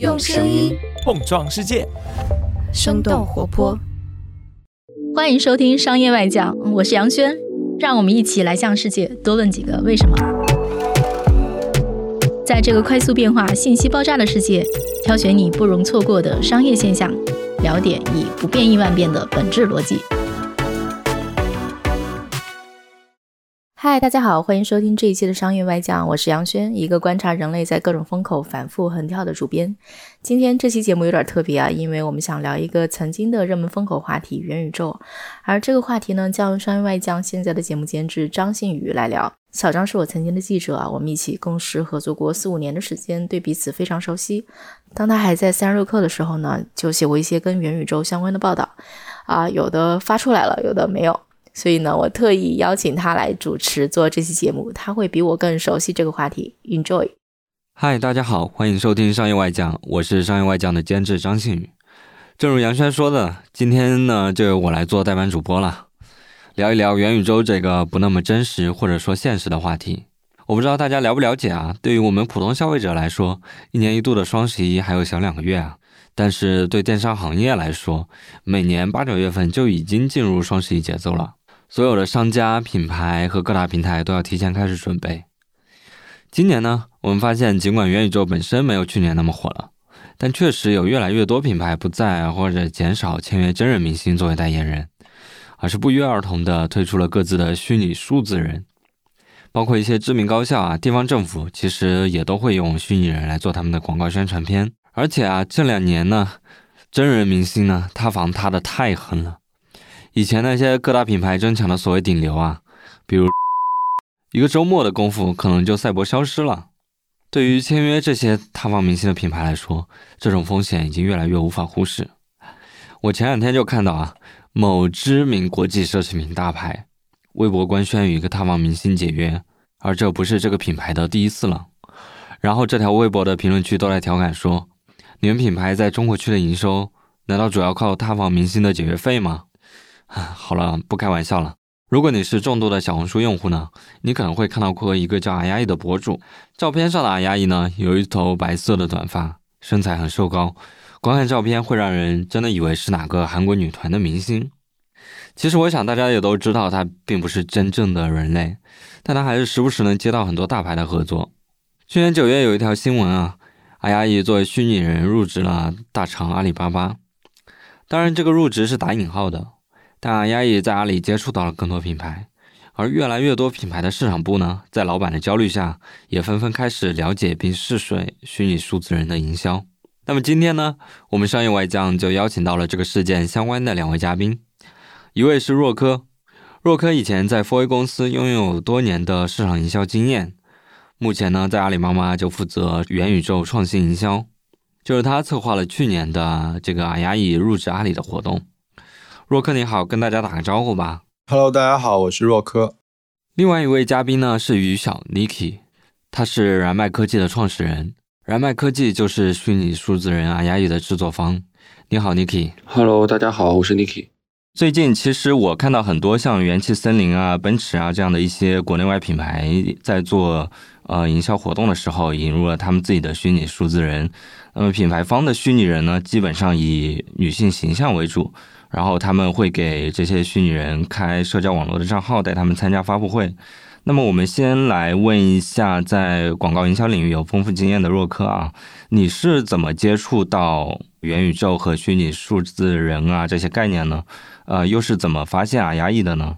用声音碰撞世界，生动活泼。欢迎收听商业外讲，我是杨轩，让我们一起来向世界多问几个为什么。在这个快速变化、信息爆炸的世界，挑选你不容错过的商业现象，聊点以不变应万变的本质逻辑。嗨，大家好，欢迎收听这一期的商业外讲，我是杨轩，一个观察人类在各种风口反复横跳的主编。今天这期节目有点特别啊，因为我们想聊一个曾经的热门风口话题——元宇宙。而这个话题呢，将由商业外讲现在的节目监制张信宇来聊。小张是我曾经的记者啊，我们一起共事合作过4-5年的时间，对彼此非常熟悉。当他还在36氪的时候呢，就写过一些跟元宇宙相关的报道啊，有的发出来了，有的没有。所以呢，我特意邀请他来主持做这期节目，他会比我更熟悉这个话题。 Enjoy。 嗨，大家好，欢迎收听商业外讲，我是商业外讲的监制张信宇。正如杨轩说的，今天呢就由我来做代班主播了，聊一聊元宇宙这个不那么真实或者说现实的话题。我不知道大家了不了解啊，对于我们普通消费者来说，一年一度的双十一还有小2个月啊，但是对电商行业来说，每年8-9月份就已经进入双十一节奏了，所有的商家、品牌和各大平台都要提前开始准备。今年呢，我们发现尽管元宇宙本身没有去年那么火了，但确实有越来越多品牌不再或者减少签约真人明星作为代言人，而是不约而同的推出了各自的虚拟数字人，包括一些知名高校啊、地方政府其实也都会用虚拟人来做他们的广告宣传片。而且啊，这2年呢，真人明星呢塌房塌的太狠了。以前那些各大品牌争抢的所谓顶流啊，比如一个周末的功夫可能就赛博消失了。对于签约这些塌房明星的品牌来说，这种风险已经越来越无法忽视。我前2天就看到啊，某知名国际奢侈品大牌微博官宣与一个塌房明星解约，而这不是这个品牌的第一次了。然后这条微博的评论区都来调侃说，你们品牌在中国区的营收难道主要靠塌房明星的解约费吗？好了，不开玩笑了。如果你是重度的小红书用户呢，你可能会看到过一个叫 Ayayi 的博主。照片上的 Ayayi 呢，有一头白色的短发，身材很瘦高，观看照片会让人真的以为是哪个韩国女团的明星。其实我想大家也都知道她并不是真正的人类，但她还是时不时能接到很多大牌的合作。去年9月有一条新闻啊， Ayayi 作为虚拟人入职了大厂阿里巴巴。当然这个入职是打引号的，但Ayayi在阿里接触到了更多品牌，而越来越多品牌的市场部呢，在老板的焦虑下，也纷纷开始了解并试水虚拟数字人的营销。那么今天呢，我们商业外讲就邀请到了这个事件相关的2位嘉宾，一位是若科。若科以前在 Foy 公司拥有多年的市场营销经验，目前呢在阿里妈妈就负责元宇宙创新营销，就是他策划了去年的这个Ayayi入职阿里的活动。若科你好，跟大家打个招呼吧。 Hello， 大家好，我是若科。另外一位嘉宾呢是于晓 Nicky， 他是燃麦科技的创始人，燃麦科技就是虚拟数字人 Ayayi 的制作方。你好 Nicky。 Hello， 大家好，我是 Nicky。 最近其实我看到很多像元气森林啊、奔驰啊这样的一些国内外品牌在做营销活动的时候，引入了他们自己的虚拟数字人。那么品牌方的虚拟人呢，基本上以女性形象为主，然后他们会给这些虚拟人开社交网络的账号，带他们参加发布会。那么我们先来问一下在广告营销领域有丰富经验的若科啊，你是怎么接触到元宇宙和虚拟数字人啊这些概念呢？又是怎么发现Ayayi的呢？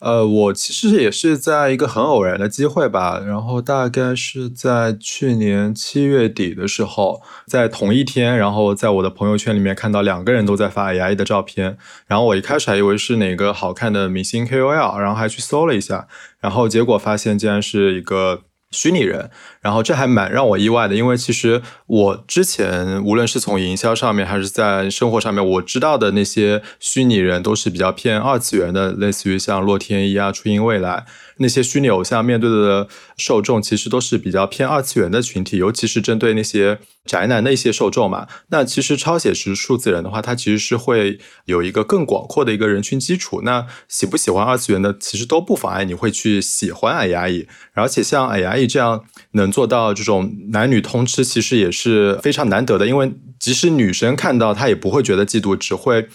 我其实也是在一个很偶然的机会吧，然后大概是在去年7月底的时候，在同一天，然后在我的朋友圈里面看到2个人都在发 Ayayi 的照片，然后我一开始还以为是哪个好看的明星 KOL， 然后还去搜了一下，然后结果发现竟然是一个虚拟人，然后这还蛮让我意外的，因为其实我之前无论是从营销上面还是在生活上面，我知道的那些虚拟人都是比较偏2次元的，类似于像洛天依啊、初音未来，那些虚拟偶像面对的受众其实都是比较偏二次元的群体，尤其是针对那些宅男的一些受众嘛。那其实超写实数字人的话，它其实是会有一个更广阔的一个人群基础。那喜不喜欢二次元的，其实都不妨碍你会去喜欢Ayayi。而且像Ayayi这样能做到这种男女通吃，其实也是非常难得的，因为即使女生看到她也不会觉得嫉妒，只会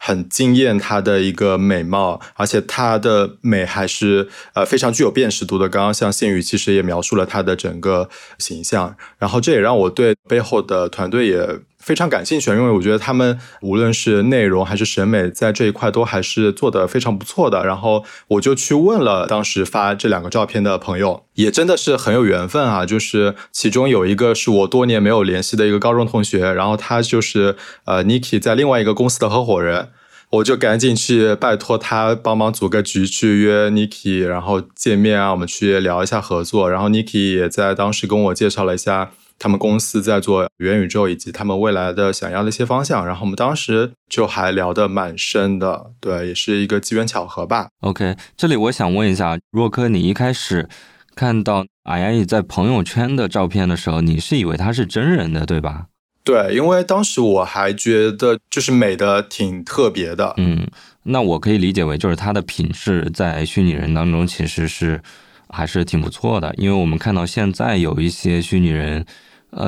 很惊艳她的一个美貌，而且她的美还是非常具有辨识度的。刚刚像信宇其实也描述了她的整个形象，然后这也让我对背后的团队也非常感兴趣，因为我觉得他们无论是内容还是审美在这一块都还是做得非常不错的。然后我就去问了当时发这两个照片的朋友，也真的是很有缘分啊。就是其中有一个是我多年没有联系的一个高中同学，然后他就是Nicky 在另外一个公司的合伙人，我就赶紧去拜托他帮忙组个局去约 Nicky 然后见面啊，我们去聊一下合作。然后 Nicky 也在当时跟我介绍了一下他们公司在做元宇宙以及他们未来的想要的一些方向，然后我们当时就还聊得蛮深的，对，也是一个机缘巧合吧。 OK， 这里我想问一下若科，你一开始看到Ayayi在朋友圈的照片的时候，你是以为他是真人的对吧？对，因为当时我还觉得就是美的挺特别的。那我可以理解为就是他的品质在虚拟人当中其实是还是挺不错的，因为我们看到现在有一些虚拟人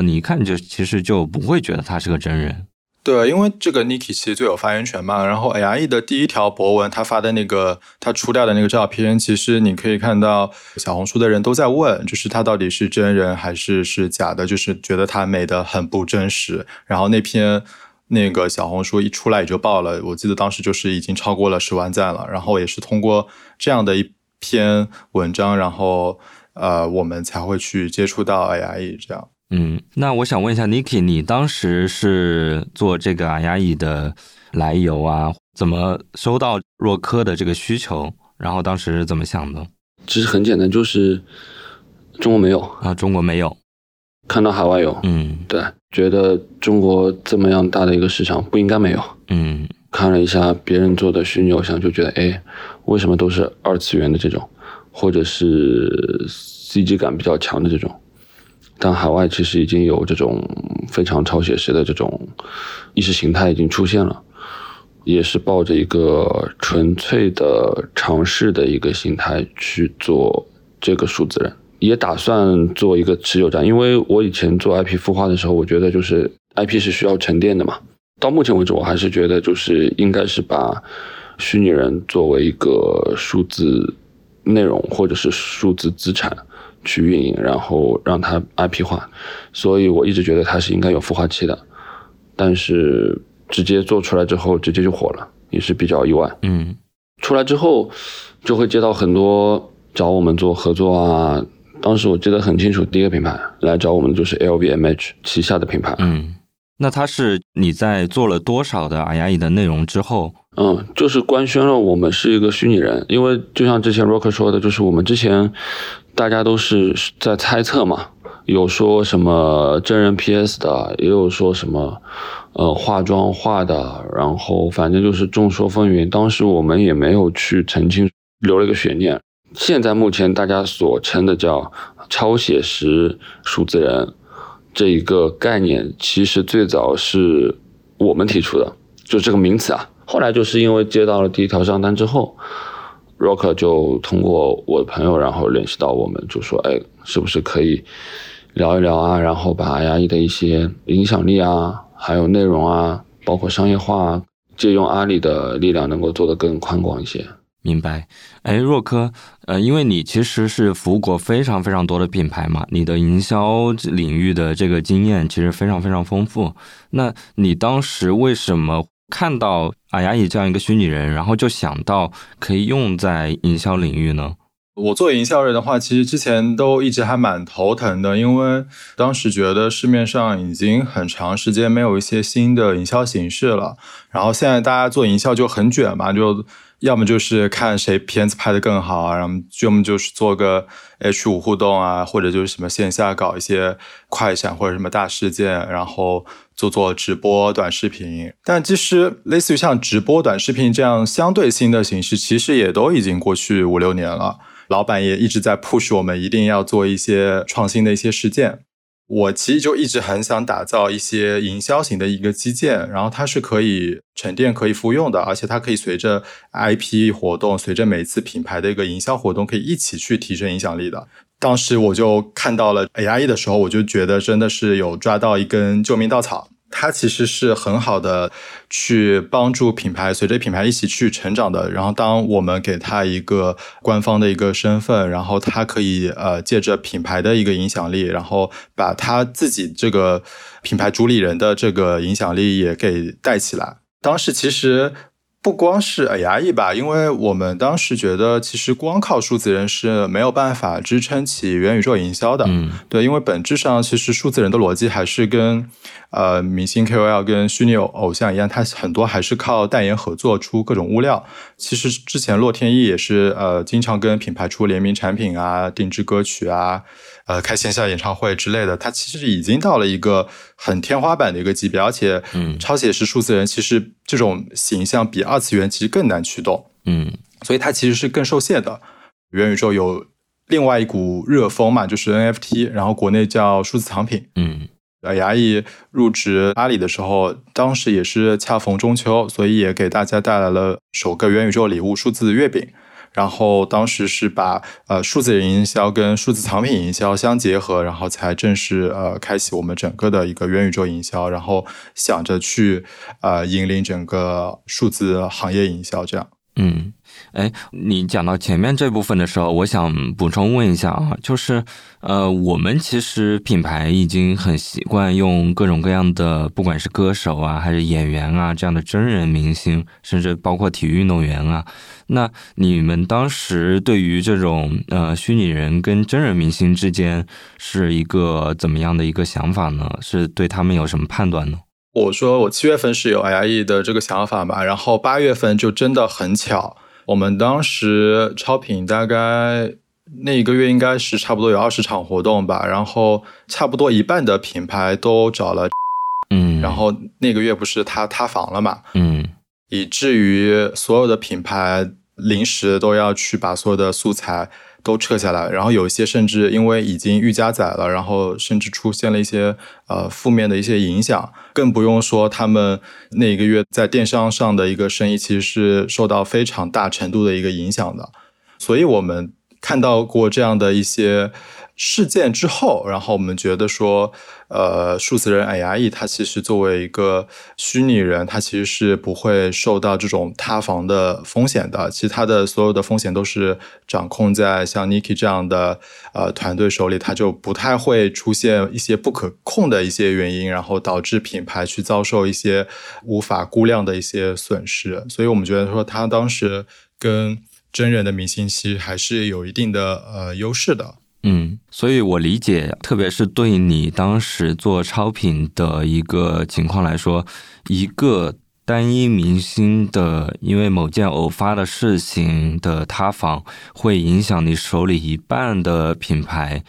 你一看就其实就不会觉得他是个真人。对，因为这个 Nicky 其实最有发言权嘛。然后 Ayayi 的第一条博文，他发的那个他出掉的那个照片，其实你可以看到小红书的人都在问，就是他到底是真人还是假的，就是觉得他美得很不真实。然后那篇那个小红书一出来也就爆了，我记得当时就是已经超过了10万赞了。然后也是通过这样的一篇文章，然后我们才会去接触到 Ayayi 这样。那我想问一下 Nicky， 你当时是做这个Ayayi的来由啊，怎么收到若科的这个需求，然后当时是怎么想的？其实很简单，就是中国没有啊，中国没有，看到海外有，对，觉得中国这么样大的一个市场不应该没有，看了一下别人做的虚拟偶像，就觉得为什么都是二次元的这种，或者是 CG 感比较强的这种。但海外其实已经有这种非常超写实的这种意识形态已经出现了，也是抱着一个纯粹的尝试的一个心态去做这个数字人，也打算做一个持久战。因为我以前做 IP 孵化的时候，我觉得就是 IP 是需要沉淀的嘛。到目前为止，我还是觉得就是应该是把虚拟人作为一个数字内容或者是数字资产去运营，然后让它 IP 化，所以我一直觉得它是应该有孵化期的，但是直接做出来之后直接就火了，也是比较意外。出来之后就会接到很多找我们做合作啊，当时我记得很清楚，第一个品牌来找我们就是 LVMH 旗下的品牌。那它是你在做了多少的 Ayayi 的内容之后？就是官宣了我们是一个虚拟人，因为就像之前 Rocker 说的，就是我们之前大家都是在猜测嘛，有说什么真人 PS 的，也有说什么化妆化的，然后反正就是众说纷纭，当时我们也没有去澄清，留了一个悬念。现在目前大家所称的叫超写实数字人这一个概念，其实最早是我们提出的，就这个名词啊。后来就是因为接到了第一条账单之后， Rocker 就通过我的朋友然后联系到我们，就说是不是可以聊一聊啊，然后把 Ayayi 的一些影响力啊，还有内容啊，包括商业化啊，借用阿里的力量能够做得更宽广一些。明白。若科，因为你其实是服务过非常非常多的品牌嘛，你的营销领域的这个经验其实非常非常丰富，那你当时为什么看到Ayayi这样一个虚拟人，然后就想到可以用在营销领域呢？我做营销人的话，其实之前都一直还蛮头疼的，因为当时觉得市面上已经很长时间没有一些新的营销形式了，然后现在大家做营销就很卷嘛，就要么就是看谁片子拍得更好啊，然后要么就是做个 H5 互动啊，或者就是什么线下搞一些快闪或者什么大事件，然后做直播短视频。但其实类似于像直播短视频这样相对新的形式，其实也都已经过去5-6年了。老板也一直在 push 我们一定要做一些创新的一些事件。我其实就一直很想打造一些营销型的一个基建，然后它是可以沉淀可以复用的，而且它可以随着 IP 活动，随着每次品牌的一个营销活动可以一起去提升影响力的。当时我就看到了 Ayayi 的时候，我就觉得真的是有抓到一根救命稻草，它其实是很好的去帮助品牌随着品牌一起去成长的。然后当我们给它一个官方的一个身份，然后它可以借着品牌的一个影响力，然后把它自己这个品牌主理人的这个影响力也给带起来。当时其实不光是 Ayayi 吧，因为我们当时觉得其实光靠数字人是没有办法支撑起元宇宙营销的。对，因为本质上其实数字人的逻辑还是跟明星 KOL 跟虚拟偶像一样，它很多还是靠代言合作出各种物料。其实之前洛天依也是经常跟品牌出联名产品啊、定制歌曲啊、开线下演唱会之类的，它其实已经到了一个很天花板的一个级别，而且超写实数字人其实这种形象比二次元其实更难驱动，所以它其实是更受限的。元宇宙有另外一股热风嘛，就是 NFT， 然后国内叫数字藏品。Ayayi 入职阿里的时候，当时也是恰逢中秋，所以也给大家带来了首个元宇宙礼物数字月饼。然后当时是把数字营销跟数字藏品营销相结合，然后才正式开启我们整个的一个元宇宙营销，然后想着去引领整个数字行业营销这样。你讲到前面这部分的时候，我想补充问一下啊，就是我们其实品牌已经很习惯用各种各样的，不管是歌手啊还是演员啊这样的真人明星，甚至包括体育运动员啊。那你们当时对于这种虚拟人跟真人明星之间是一个怎么样的一个想法呢？是对他们有什么判断呢？我说我7月份是有 Ayayi 的这个想法嘛，然后8月份就真的很巧，我们当时超品大概那一个月应该是差不多有20场活动吧，然后差不多一半的品牌都找了，然后那个月不是他塌房了嘛，以至于所有的品牌临时都要去把所有的素材都撤下来，然后有一些甚至因为已经预加载了，然后甚至出现了一些负面的一些影响，更不用说他们那个月在电商上的一个生意其实是受到非常大程度的一个影响的。所以我们看到过这样的一些事件之后，然后我们觉得说数字人 Ayayi 他其实作为一个虚拟人，他其实是不会受到这种塌房的风险的，其实他的所有的风险都是掌控在像 Nicky 这样的团队手里，他就不太会出现一些不可控的一些原因，然后导致品牌去遭受一些无法估量的一些损失。所以我们觉得说他当时跟真人的明星其实还是有一定的优势的。所以我理解，特别是对你当时做超品的一个情况来说，一个单一明星的因为某件偶发的事情的塌房，会影响你手里一半的品牌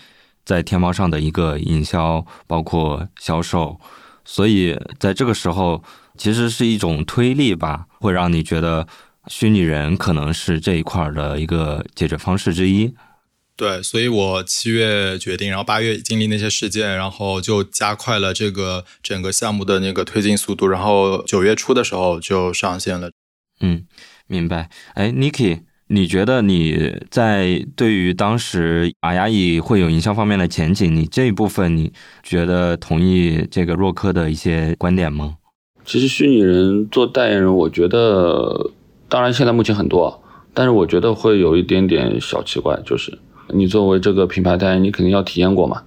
在天猫上的一个营销，包括销售。所以在这个时候，其实是一种推力吧，会让你觉得虚拟人可能是这一块的一个解决方式之一。对，所以我7月决定，然后8月经历那些事件，然后就加快了这个整个项目的那个推进速度，然后9月初的时候就上线了。明白。Nicky， 你觉得你在对于当时 Ayayi 会有营销方面的前景，你这一部分你觉得同意这个若科的一些观点吗？其实虚拟人做代言人，我觉得当然现在目前很多，但是我觉得会有一点点小奇怪，就是你作为这个品牌代言，你肯定要体验过嘛，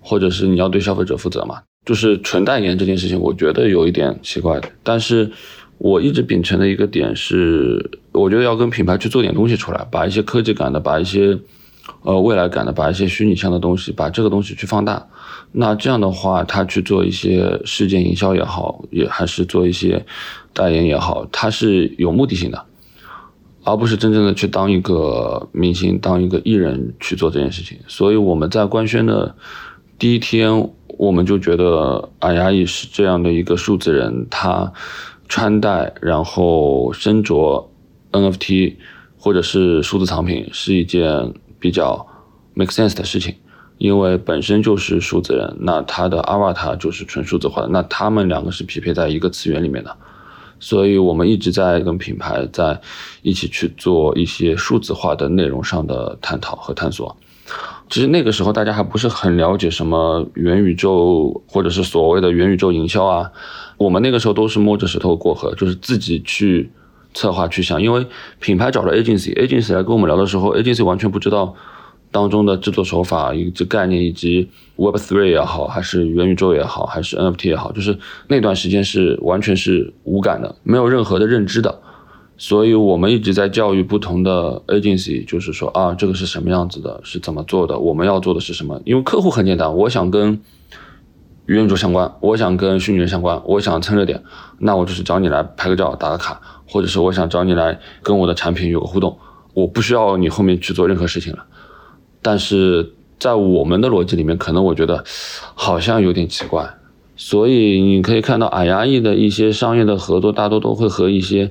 或者是你要对消费者负责嘛，就是纯代言这件事情我觉得有一点奇怪的。但是我一直秉承的一个点是，我觉得要跟品牌去做点东西出来，把一些科技感的，把一些未来感的，把一些虚拟向的东西，把这个东西去放大。那这样的话，他去做一些事件营销也好，也还是做一些代言也好，它是有目的性的，而不是真正的去当一个明星，当一个艺人去做这件事情。所以我们在官宣的第一天，我们就觉得 Ayayi 是这样的一个数字人，他穿戴然后身着 NFT 或者是数字藏品是一件比较 make sense 的事情，因为本身就是数字人，那他的 avatar 就是纯数字化的，那他们两个是匹配在一个次元里面的，所以我们一直在跟品牌在一起去做一些数字化的内容上的探讨和探索。其实那个时候大家还不是很了解什么元宇宙或者是所谓的元宇宙营销啊，我们那个时候都是摸着石头过河，就是自己去策划去想，因为品牌找了 agency 来跟我们聊的时候， agency 完全不知道当中的制作手法以及概念，以及 Web3 也好，还是元宇宙也好，还是 NFT 也好，就是那段时间是完全是无感的，没有任何的认知的。所以我们一直在教育不同的 agency， 就是说啊，这个是什么样子的，是怎么做的，我们要做的是什么。因为客户很简单，我想跟元宇宙相关，我想跟虚拟人相关，我想蹭热点，那我就是找你来拍个照打个卡，或者是我想找你来跟我的产品有个互动，我不需要你后面去做任何事情了。但是在我们的逻辑里面，可能我觉得好像有点奇怪，所以你可以看到Ayayi的一些商业的合作大多都会和一些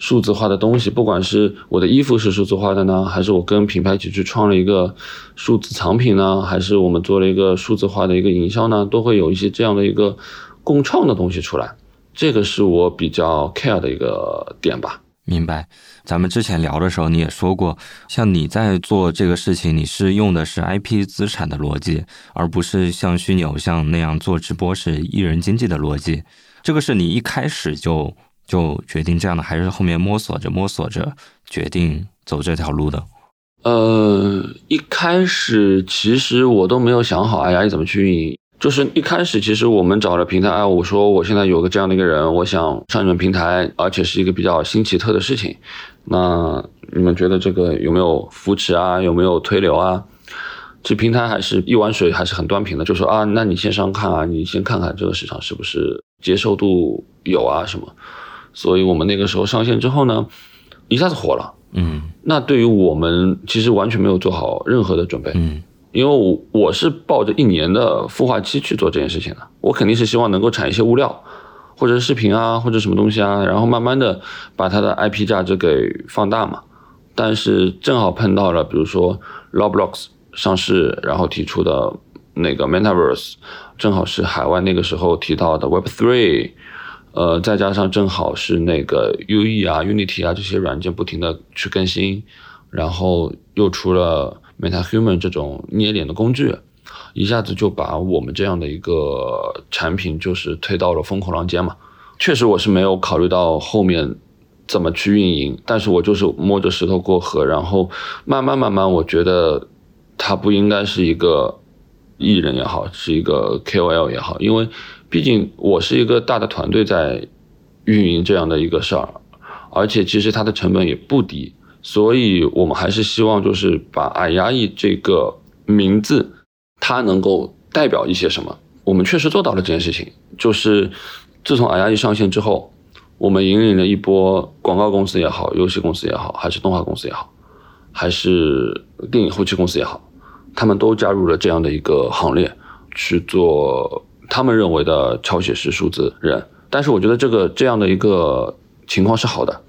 数字化的东西，不管是我的衣服是数字化的呢，还是我跟品牌一起去创了一个数字藏品呢，还是我们做了一个数字化的一个营销呢，都会有一些这样的一个共创的东西出来，这个是我比较 care 的一个点吧。明白，咱们之前聊的时候你也说过，像你在做这个事情，你是用的是 IP 资产的逻辑，而不是像虚拟偶像那样做直播是艺人经济的逻辑。这个是你一开始就决定这样的，还是后面摸索着决定走这条路的？一开始其实我都没有想好Ayayi怎么去运营。就是一开始其实我们找了平台，哎，我说我现在有个这样的一个人，我想上你们平台，而且是一个比较新奇特的事情，那你们觉得这个有没有扶持啊，有没有推流啊？这平台还是一碗水还是很端平的，就说啊，那你线上看啊，你先看看这个市场是不是接受度有啊什么。所以我们那个时候上线之后呢，一下子火了，嗯，那对于我们其实完全没有做好任何的准备，嗯，因为我是抱着一年的孵化期去做这件事情的，我肯定是希望能够产一些物料，或者是视频啊，或者什么东西啊，然后慢慢的把它的 IP 价值给放大嘛。但是正好碰到了，比如说 Roblox 上市，然后提出的那个 Metaverse， 正好是海外那个时候提到的 Web3， 再加上正好是那个 UE 啊 Unity 啊这些软件不停的去更新，然后又出了MetaHuman 这种捏脸的工具，一下子就把我们这样的一个产品就是推到了风口浪尖嘛。确实我是没有考虑到后面怎么去运营，但是我就是摸着石头过河，然后慢慢我觉得它不应该是一个艺人也好，是一个 KOL 也好，因为毕竟我是一个大的团队在运营这样的一个事儿，而且其实它的成本也不低，所以我们还是希望就是把Ayayi这个名字它能够代表一些什么。我们确实做到了这件事情，就是自从Ayayi上线之后，我们引领了一波广告公司也好，游戏公司也好，还是动画公司也好，还是电影后期公司也好，他们都加入了这样的一个行列去做他们认为的超写实数字人。但是我觉得这样的一个情况是好的，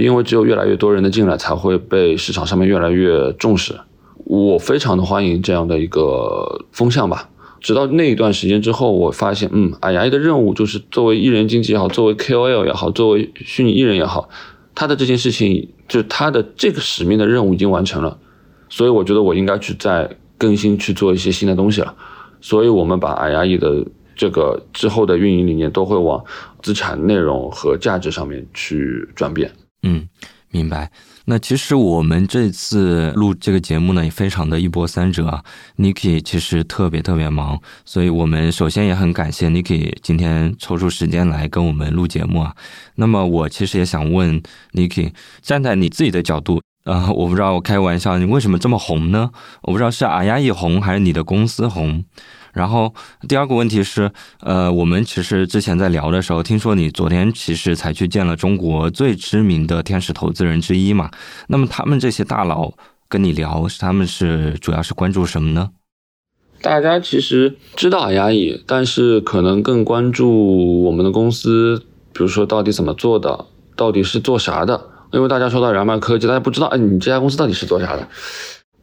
因为只有越来越多人的进来，才会被市场上面越来越重视。我非常的欢迎这样的一个风向吧。直到那一段时间之后，我发现，Ayayi的任务就是作为艺人经济也好，作为 KOL 也好，作为虚拟艺人也好，他的这件事情，就是他的这个使命的任务已经完成了。所以我觉得我应该去再更新，去做一些新的东西了。所以我们把Ayayi的这个之后的运营理念都会往资产内容和价值上面去转变。嗯，明白。那其实我们这次录这个节目呢，也非常的一波三折啊。Nicky 其实特别忙，所以我们首先也很感谢 Nicky 今天抽出时间来跟我们录节目啊。那么我其实也想问 Nicky， 站在你自己的角度啊，我不知道我开玩笑，你为什么这么红呢？我不知道是Ayayi红还是你的公司红。然后第二个问题是，我们其实之前在聊的时候，听说你昨天其实才去见了中国最知名的天使投资人之一嘛。那么他们这些大佬跟你聊，他们是主要是关注什么呢？大家其实知道Ayayi，但是可能更关注我们的公司，比如说到底怎么做的，到底是做啥的。因为大家说到燃麦科技，大家不知道，哎，你这家公司到底是做啥的？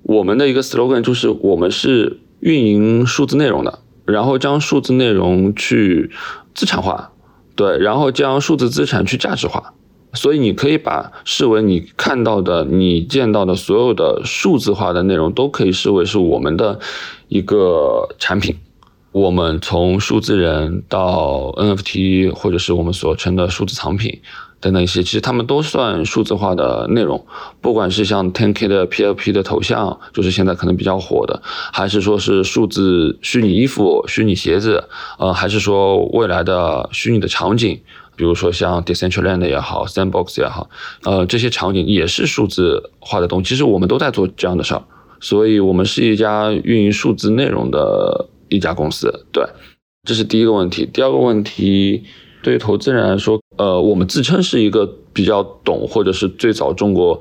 我们的一个 slogan 就是我们是运营数字内容的，然后将数字内容去资产化，对，然后将数字资产去价值化。所以你可以把视为你看到的、你见到的所有的数字化的内容都可以视为是我们的一个产品。我们从数字人到 NFT 或者是我们所称的数字藏品等等一些，其实他们都算数字化的内容，不管是像 Tenk 的 PLP 的头像，就是现在可能比较火的，还是说是数字虚拟衣服、虚拟鞋子，还是说未来的虚拟的场景，比如说像 Decentraland 也好， Sandbox 也好，这些场景也是数字化的东西，其实我们都在做这样的事儿，所以我们是一家运营数字内容的一家公司，对，这是第一个问题。第二个问题，对于投资人来说，我们自称是一个比较懂或者是最早中国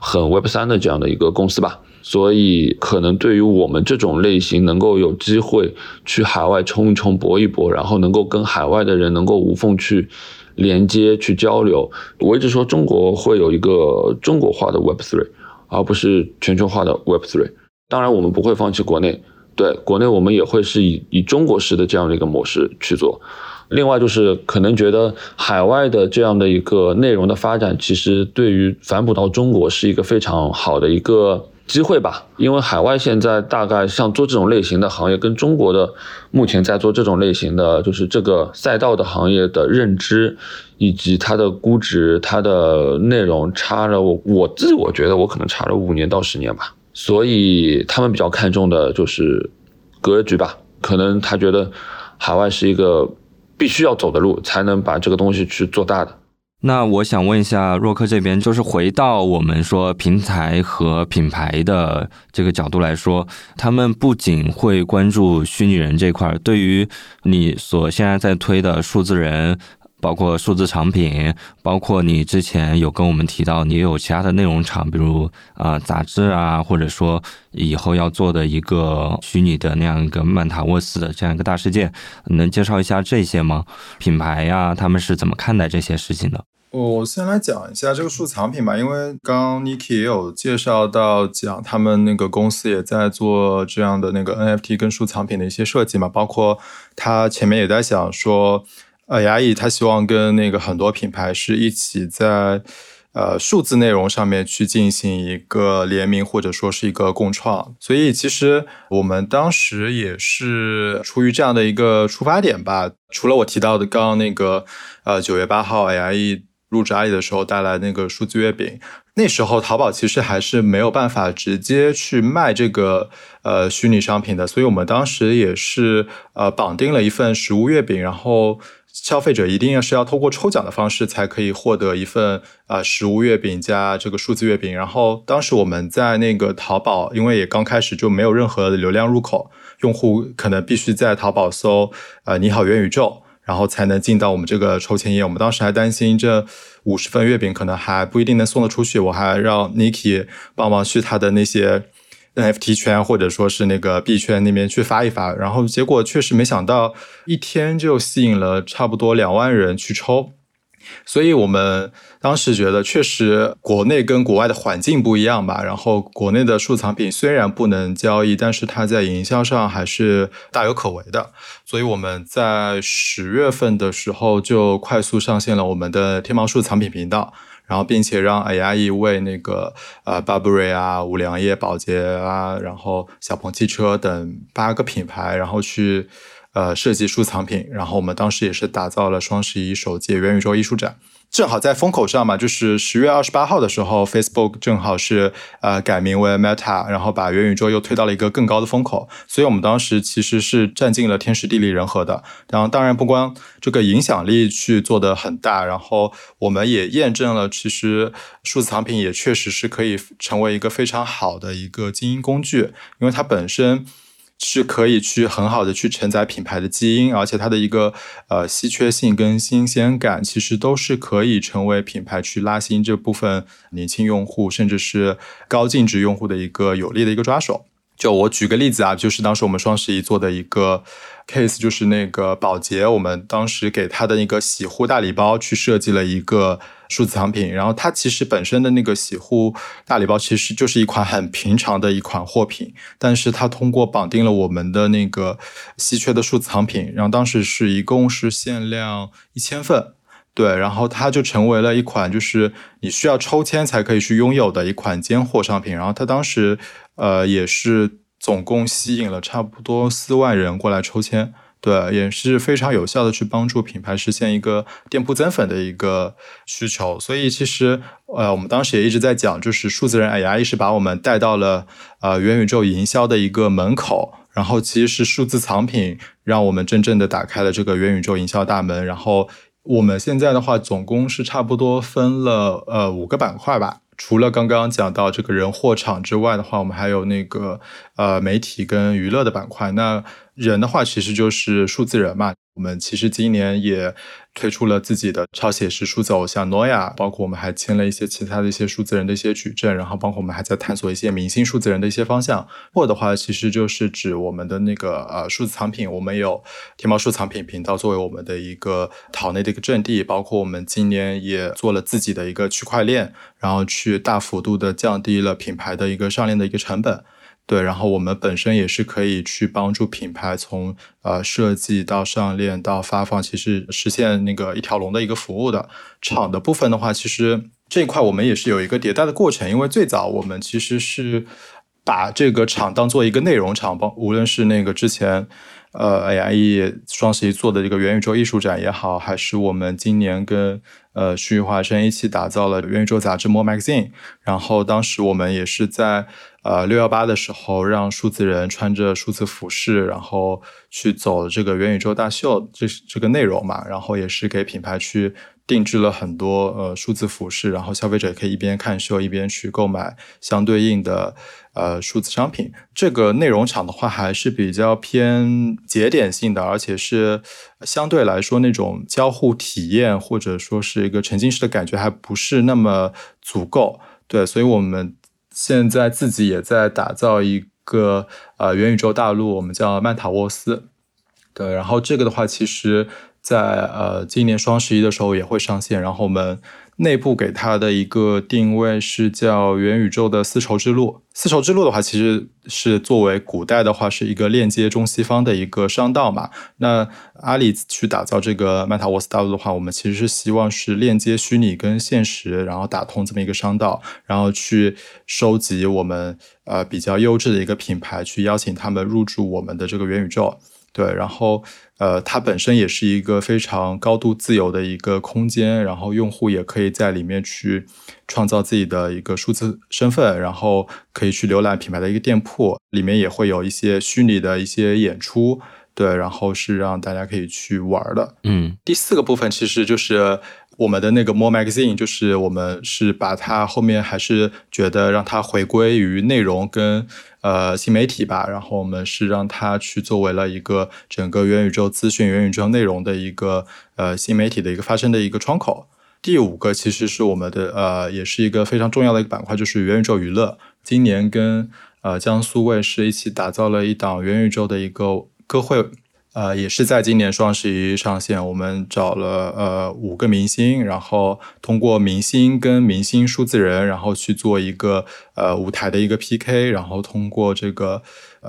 很 Web3 的这样的一个公司吧，所以可能对于我们这种类型能够有机会去海外冲一冲、搏一搏，然后能够跟海外的人能够无缝去连接、去交流。我一直说中国会有一个中国化的 Web3， 而不是全球化的 Web3。当然我们不会放弃国内，对，国内我们也会是以中国式的这样的一个模式去做。另外就是可能觉得海外的这样的一个内容的发展，其实对于反哺到中国是一个非常好的一个机会吧，因为海外现在大概像做这种类型的行业跟中国的目前在做这种类型的就是这个赛道的行业的认知以及它的估值、它的内容差了，我觉得我可能差了5年到10年吧，所以他们比较看重的就是格局吧，可能他觉得海外是一个必须要走的路才能把这个东西去做大的。那我想问一下若克这边，就是回到我们说平台和品牌的这个角度来说，他们不仅会关注虚拟人这块，对于你所现在在推的数字人，包括数字藏品，包括你之前有跟我们提到你有其他的内容厂，比如杂志啊，或者说以后要做的一个虚拟的那样一个曼塔沃斯的这样一个大世界，能介绍一下这些吗？品牌啊，他们是怎么看待这些事情的？我先来讲一下这个数字藏品吧，因为刚 Nicky 也有介绍到讲他们那个公司也在做这样的那个 NFT 跟数字藏品的一些设计嘛，包括他前面也在想说Ayayi 他希望跟那个很多品牌是一起在数字内容上面去进行一个联名，或者说是一个共创，所以其实我们当时也是出于这样的一个出发点吧。除了我提到的刚刚那个9月8号 Ayayi 入职阿里的时候带来那个数字月饼，那时候淘宝其实还是没有办法直接去卖这个虚拟商品的，所以我们当时也是绑定了一份实物月饼，然后消费者一定是要透过抽奖的方式才可以获得一份实物月饼加这个数字月饼。然后当时我们在那个淘宝，因为也刚开始就没有任何的流量入口，用户可能必须在淘宝搜你好元宇宙，然后才能进到我们这个抽签页。我们当时还担心这50份月饼可能还不一定能送得出去，我还让 Nicky 帮忙去他的那些 NFT 圈或者说是那个 B 圈那边去发一发，然后结果确实没想到一天就吸引了差不多2万人去抽。所以我们当时觉得确实国内跟国外的环境不一样吧，然后国内的数字藏品虽然不能交易，但是它在营销上还是大有可为的，所以我们在10月份的时候就快速上线了我们的天猫数字藏品频道，然后并且让 Ayayi 为那个Burberry 啊、五粮液、宝洁啊，然后小鹏汽车等8个品牌，然后去设计数字藏品。然后我们当时也是打造了双11首届元宇宙艺术展，正好在风口上嘛，就是10月28号的时候 Facebook 正好是改名为 Meta， 然后把元宇宙又推到了一个更高的风口，所以我们当时其实是占尽了天时地利人和的。然后当然不光这个影响力去做得很大，然后我们也验证了其实数字藏品也确实是可以成为一个非常好的一个经营工具，因为它本身是可以去很好的去承载品牌的基因，而且它的一个稀缺性跟新鲜感其实都是可以成为品牌去拉新这部分年轻用户甚至是高净值用户的一个有力的一个抓手。就我举个例子啊，就是当时我们双11做的一个 case 就是那个宝洁，我们当时给它的一个洗护大礼包去设计了一个数字藏品，然后它其实本身的那个洗护大礼包其实就是一款很平常的一款货品，但是它通过绑定了我们的那个稀缺的数字藏品，然后当时是一共是限量1000份，对，然后它就成为了一款就是你需要抽签才可以去拥有的一款尖货商品，然后它当时也是总共吸引了差不多4万人过来抽签，对，也是非常有效的去帮助品牌实现一个店铺增粉的一个需求。所以其实我们当时也一直在讲，就是数字人Ayayi是把我们带到了元宇宙营销的一个门口，然后其实是数字藏品让我们真正的打开了这个元宇宙营销大门。然后我们现在的话总共是差不多分了5个板块吧，除了刚刚讲到这个人货场之外的话，我们还有那个媒体跟娱乐的板块。那人的话其实就是数字人嘛，我们其实今年也推出了自己的超写实数字偶像 Noya， 包括我们还签了一些其他的一些数字人的一些矩阵，然后包括我们还在探索一些明星数字人的一些方向。或的话其实就是指我们的那个数字藏品，我们有天猫数藏品频道作为我们的一个岛内的一个阵地，包括我们今年也做了自己的一个区块链，然后去大幅度的降低了品牌的一个上链的一个成本。对，然后我们本身也是可以去帮助品牌从设计到上链到发放，其实实现那个一条龙的一个服务的。厂的部分的话，其实这一块我们也是有一个迭代的过程，因为最早我们其实是把这个厂当做一个内容厂，无论是那个之前Ayayi 双十一做的这个元宇宙艺术展也好，还是我们今年跟徐华生一起打造了元宇宙杂志 More Magazine， 然后当时我们也是在618的时候让数字人穿着数字服饰然后去走这个元宇宙大秀这个内容嘛，然后也是给品牌去定制了很多数字服饰，然后消费者可以一边看秀一边去购买相对应的数字商品。这个内容厂的话还是比较偏节点性的，而且是相对来说那种交互体验或者说是一个沉浸式的感觉还不是那么足够。对，所以我们现在自己也在打造一个元宇宙大陆，我们叫曼塔沃斯。对，然后这个的话其实在今年双十一的时候也会上线，然后我们内部给它的一个定位是叫元宇宙的丝绸之路。丝绸之路的话其实是作为古代的话是一个链接中西方的一个商道嘛，那阿里去打造这个曼塔沃斯大陆的话，我们其实是希望是链接虚拟跟现实，然后打通这么一个商道，然后去收集我们比较优质的一个品牌，去邀请他们入驻我们的这个元宇宙。对，然后它本身也是一个非常高度自由的一个空间，然后用户也可以在里面去创造自己的一个数字身份，然后可以去浏览品牌的一个店铺，里面也会有一些虚拟的一些演出。对，然后是让大家可以去玩的。第四个部分其实就是我们的那个 More Magazine， 就是我们是把它后面还是觉得让它回归于内容跟新媒体吧，然后我们是让它去作为了一个整个元宇宙资讯元宇宙内容的一个新媒体的一个发生的一个窗口。第五个其实是我们的也是一个非常重要的一个板块，就是元宇宙娱乐。今年跟江苏卫视一起打造了一档元宇宙的一个歌会，也是在今年双十一上线。我们找了5个明星，然后通过明星跟明星数字人，然后去做一个舞台的一个 PK， 然后通过这个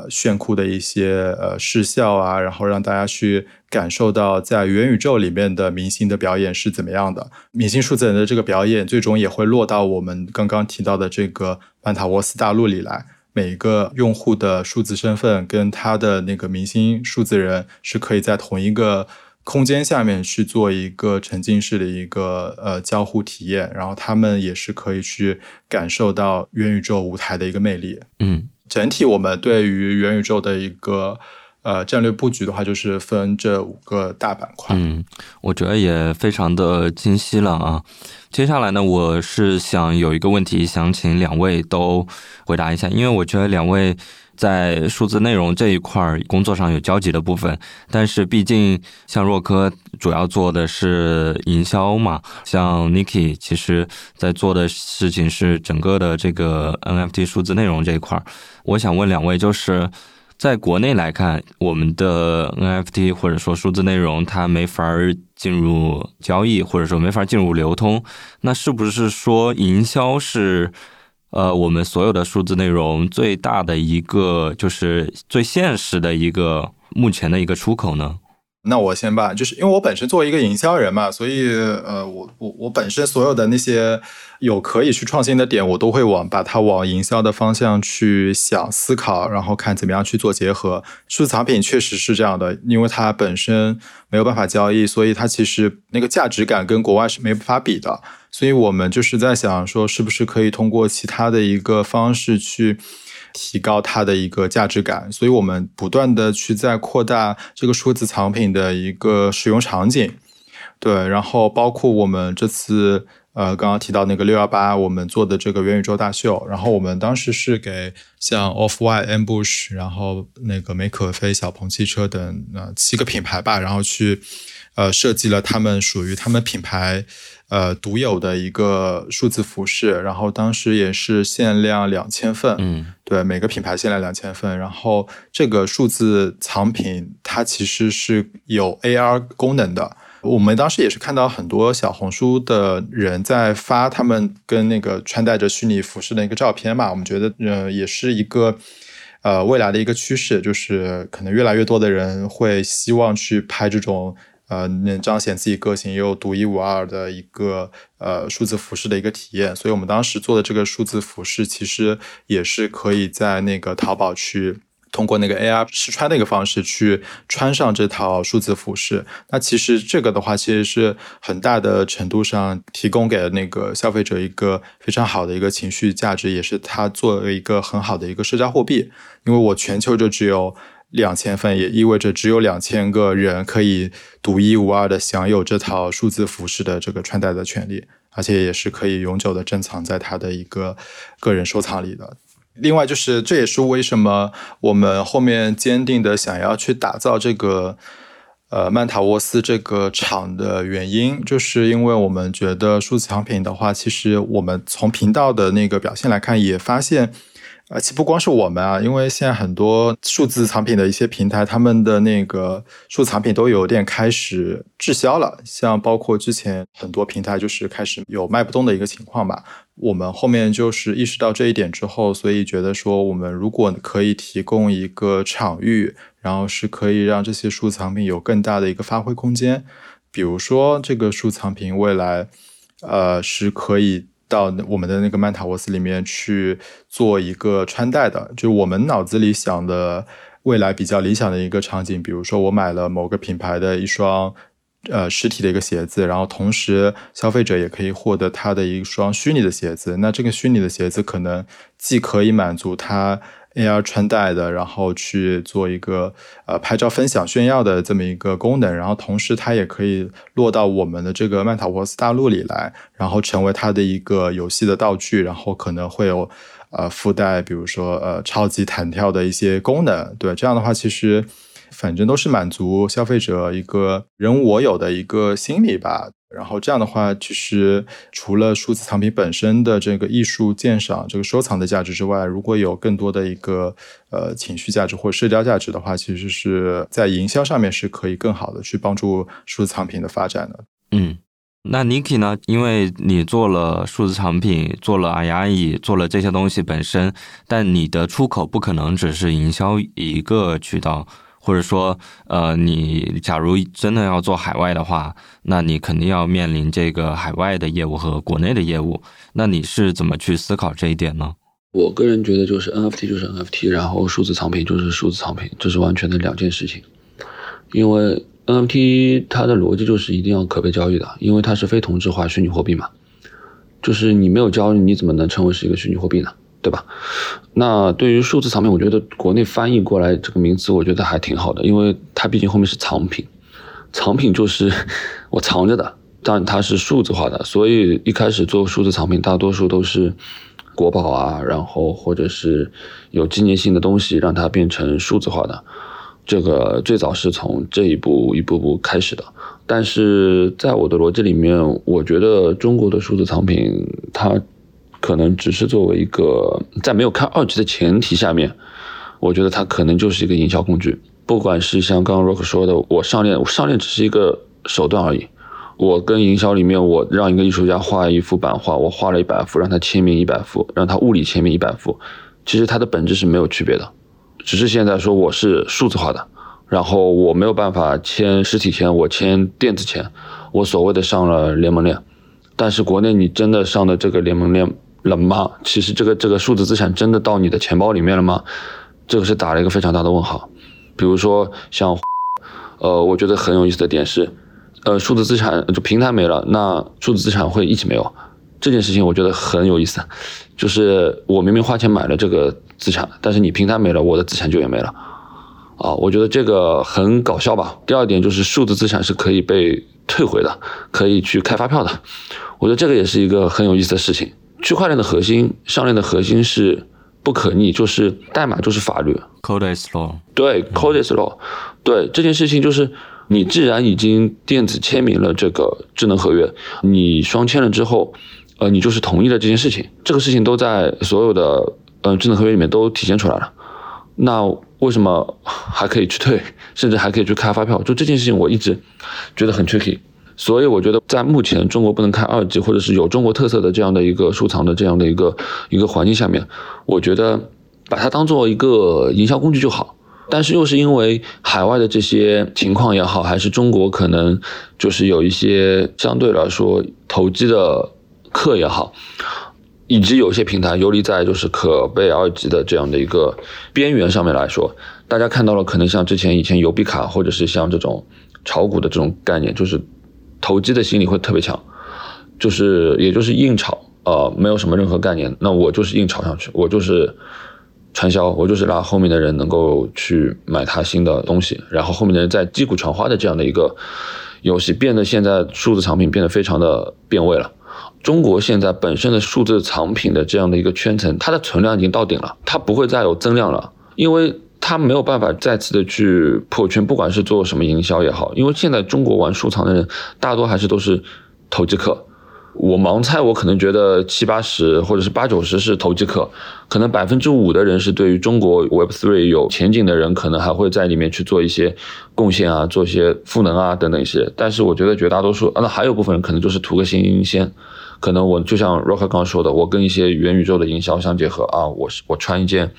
炫酷的一些视效啊，然后让大家去感受到在元宇宙里面的明星的表演是怎么样的。明星数字人的这个表演最终也会落到我们刚刚提到的这个曼塔沃斯大陆里来。每个用户的数字身份跟他的那个明星数字人是可以在同一个空间下面去做一个沉浸式的一个交互体验，然后他们也是可以去感受到元宇宙舞台的一个魅力。整体我们对于元宇宙的一个战略布局的话，就是分这5个大板块。我觉得也非常的清晰了啊。接下来呢，我是想有一个问题想请两位都回答一下，因为我觉得两位在数字内容这一块工作上有交集的部分，但是毕竟像若科主要做的是营销嘛，像 Nicky 其实在做的事情是整个的这个 NFT 数字内容这一块。我想问两位，就是在国内来看，我们的 NFT 或者说数字内容它没法进入交易，或者说没法进入流通，那是不是说营销是我们所有的数字内容最大的一个就是最现实的一个目前的一个出口呢？那我先吧，就是因为我本身作为一个营销人嘛，所以我本身所有的那些有可以去创新的点，我都会把它往营销的方向去想思考，然后看怎么样去做结合。数字藏品确实是这样的，因为它本身没有办法交易，所以它其实那个价值感跟国外是没法比的。所以我们就是在想说，是不是可以通过其他的一个方式去提高它的一个价值感，所以我们不断的去在扩大这个数字藏品的一个使用场景，对，然后包括我们这次刚刚提到那个618，我们做的这个元宇宙大秀，然后我们当时是给像 Off-White、Ambush， 然后那个美可菲、小鹏汽车等7个品牌吧，然后去设计了他们属于他们品牌独有的一个数字服饰，然后当时也是限量2000份，对，每个品牌限量2000份。然后这个数字藏品它其实是有 AR 功能的，我们当时也是看到很多小红书的人在发他们跟那个穿戴着虚拟服饰的一个照片嘛，我们觉得也是一个未来的一个趋势，就是可能越来越多的人会希望去拍这种能彰显自己个性又独一无二的一个数字服饰的一个体验。所以我们当时做的这个数字服饰其实也是可以在那个淘宝去通过那个 AR 试穿的一个方式去穿上这套数字服饰。那其实这个的话其实是很大的程度上提供给那个消费者一个非常好的一个情绪价值，也是它作为一个很好的一个社交货币。因为我全球就只有2000份，也意味着只有2000个人可以独一无二的享有这套数字服饰的这个穿戴的权利，而且也是可以永久的珍藏在他的一个个人收藏里的。另外就是这也是为什么我们后面坚定的想要去打造这个曼塔沃斯这个厂的原因，就是因为我们觉得数字藏品的话，其实我们从频道的那个表现来看也发现，而且不光是我们啊，因为现在很多数字藏品的一些平台，他们的那个数字藏品都有点开始滞销了，像包括之前很多平台就是开始有卖不动的一个情况吧。我们后面就是意识到这一点之后，所以觉得说我们如果可以提供一个场域，然后是可以让这些数字藏品有更大的一个发挥空间，比如说这个数字藏品未来是可以到我们的那个曼塔沃斯里面去做一个穿戴的，就是我们脑子里想的未来比较理想的一个场景，比如说我买了某个品牌的一双实体的一个鞋子，然后同时消费者也可以获得他的一双虚拟的鞋子，那这个虚拟的鞋子可能既可以满足他 AR 穿戴的，然后去做一个拍照分享炫耀的这么一个功能，然后同时它也可以落到我们的这个曼塔沃斯大陆里来，然后成为它的一个游戏的道具，然后可能会有附带比如说超级弹跳的一些功能，对，这样的话其实反正都是满足消费者一个人我有的一个心理吧。然后这样的话其实除了数字藏品本身的这个艺术鉴赏这个收藏的价值之外，如果有更多的一个情绪价值或社交价值的话，其实是在营销上面是可以更好的去帮助数字藏品的发展的。那 Nicky 呢，因为你做了数字藏品，做了 Ayayi， 做了这些东西本身，但你的出口不可能只是营销一个渠道，或者说你假如真的要做海外的话，那你肯定要面临这个海外的业务和国内的业务，那你是怎么去思考这一点呢？我个人觉得就是 NFT 就是 NFT， 然后数字藏品就是数字藏品，这是完全的两件事情。因为 NFT 它的逻辑就是一定要可被交易的，因为它是非同质化虚拟货币嘛，就是你没有交易你怎么能称为是一个虚拟货币呢，对吧？那对于数字藏品，我觉得国内翻译过来这个名词我觉得还挺好的，因为它毕竟后面是藏品，藏品就是我藏着的，但它是数字化的，所以一开始做数字藏品大多数都是国宝啊，然后或者是有纪念性的东西让它变成数字化的，这个最早是从这一步步开始的。但是在我的逻辑里面，我觉得中国的数字藏品它可能只是作为一个在没有看二级的前提下面，我觉得它可能就是一个营销工具。不管是像刚刚 Rock 说的，我上链只是一个手段而已。我跟营销里面，我让一个艺术家画一幅版画，我画了100幅，让他签名100幅，让他物理签名100幅，其实它的本质是没有区别的，只是现在说我是数字化的，然后我没有办法签实体签，我签电子签，我所谓的上了联盟链。但是国内你真的上的这个联盟链了吗？其实这个数字资产真的到你的钱包里面了吗？这个是打了一个非常大的问号。比如说像我觉得很有意思的点是数字资产就平台没了，那数字资产会一起没有。这件事情我觉得很有意思，就是我明明花钱买了这个资产，但是你平台没了，我的资产就也没了啊，我觉得这个很搞笑吧。第二点就是数字资产是可以被退回的，可以去开发票的，我觉得这个也是一个很有意思的事情。区块链的核心，上链的核心是不可逆，就是代码就是法律 Code is law， 对 Code is law， 对，这件事情就是你既然已经电子签名了这个智能合约，你双签了之后你就是同意了这件事情，这个事情都在所有的智能合约里面都体现出来了，那为什么还可以去退，甚至还可以去开发票？就这件事情我一直觉得很 tricky， 所以我觉得在目前中国不能开2G或者是有中国特色的这样的一个收藏的这样的一个环境下面，我觉得把它当做一个营销工具就好。但是又是因为海外的这些情况也好，还是中国可能就是有一些相对来说投机的课也好，以及有些平台游离在就是可被二级的这样的一个边缘上面来说，大家看到了可能像以前邮币卡或者是像这种炒股的这种概念，就是投机的心理会特别强，就是也就是硬炒没有什么任何概念，那我就是硬炒上去，我就是传销，我就是让后面的人能够去买他新的东西，然后后面的人在击鼓传花的这样的一个游戏，变得现在数字藏品变得非常的变味了。中国现在本身的数字藏品的这样的一个圈层，它的存量已经到顶了，它不会再有增量了，因为它没有办法再次的去破圈，不管是做什么营销也好，因为现在中国玩收藏的人大多还是都是投机客。我盲猜，我可能觉得70-80%或者是80-90%是投机客，可能5%的人是对于中国 Web3 有前景的人，可能还会在里面去做一些贡献啊，做一些赋能啊等等一些。但是我觉得绝大多数，那还有部分人可能就是图个新鲜，可能我就像 Rock 刚刚说的，我跟一些元宇宙的营销相结合啊，我穿一件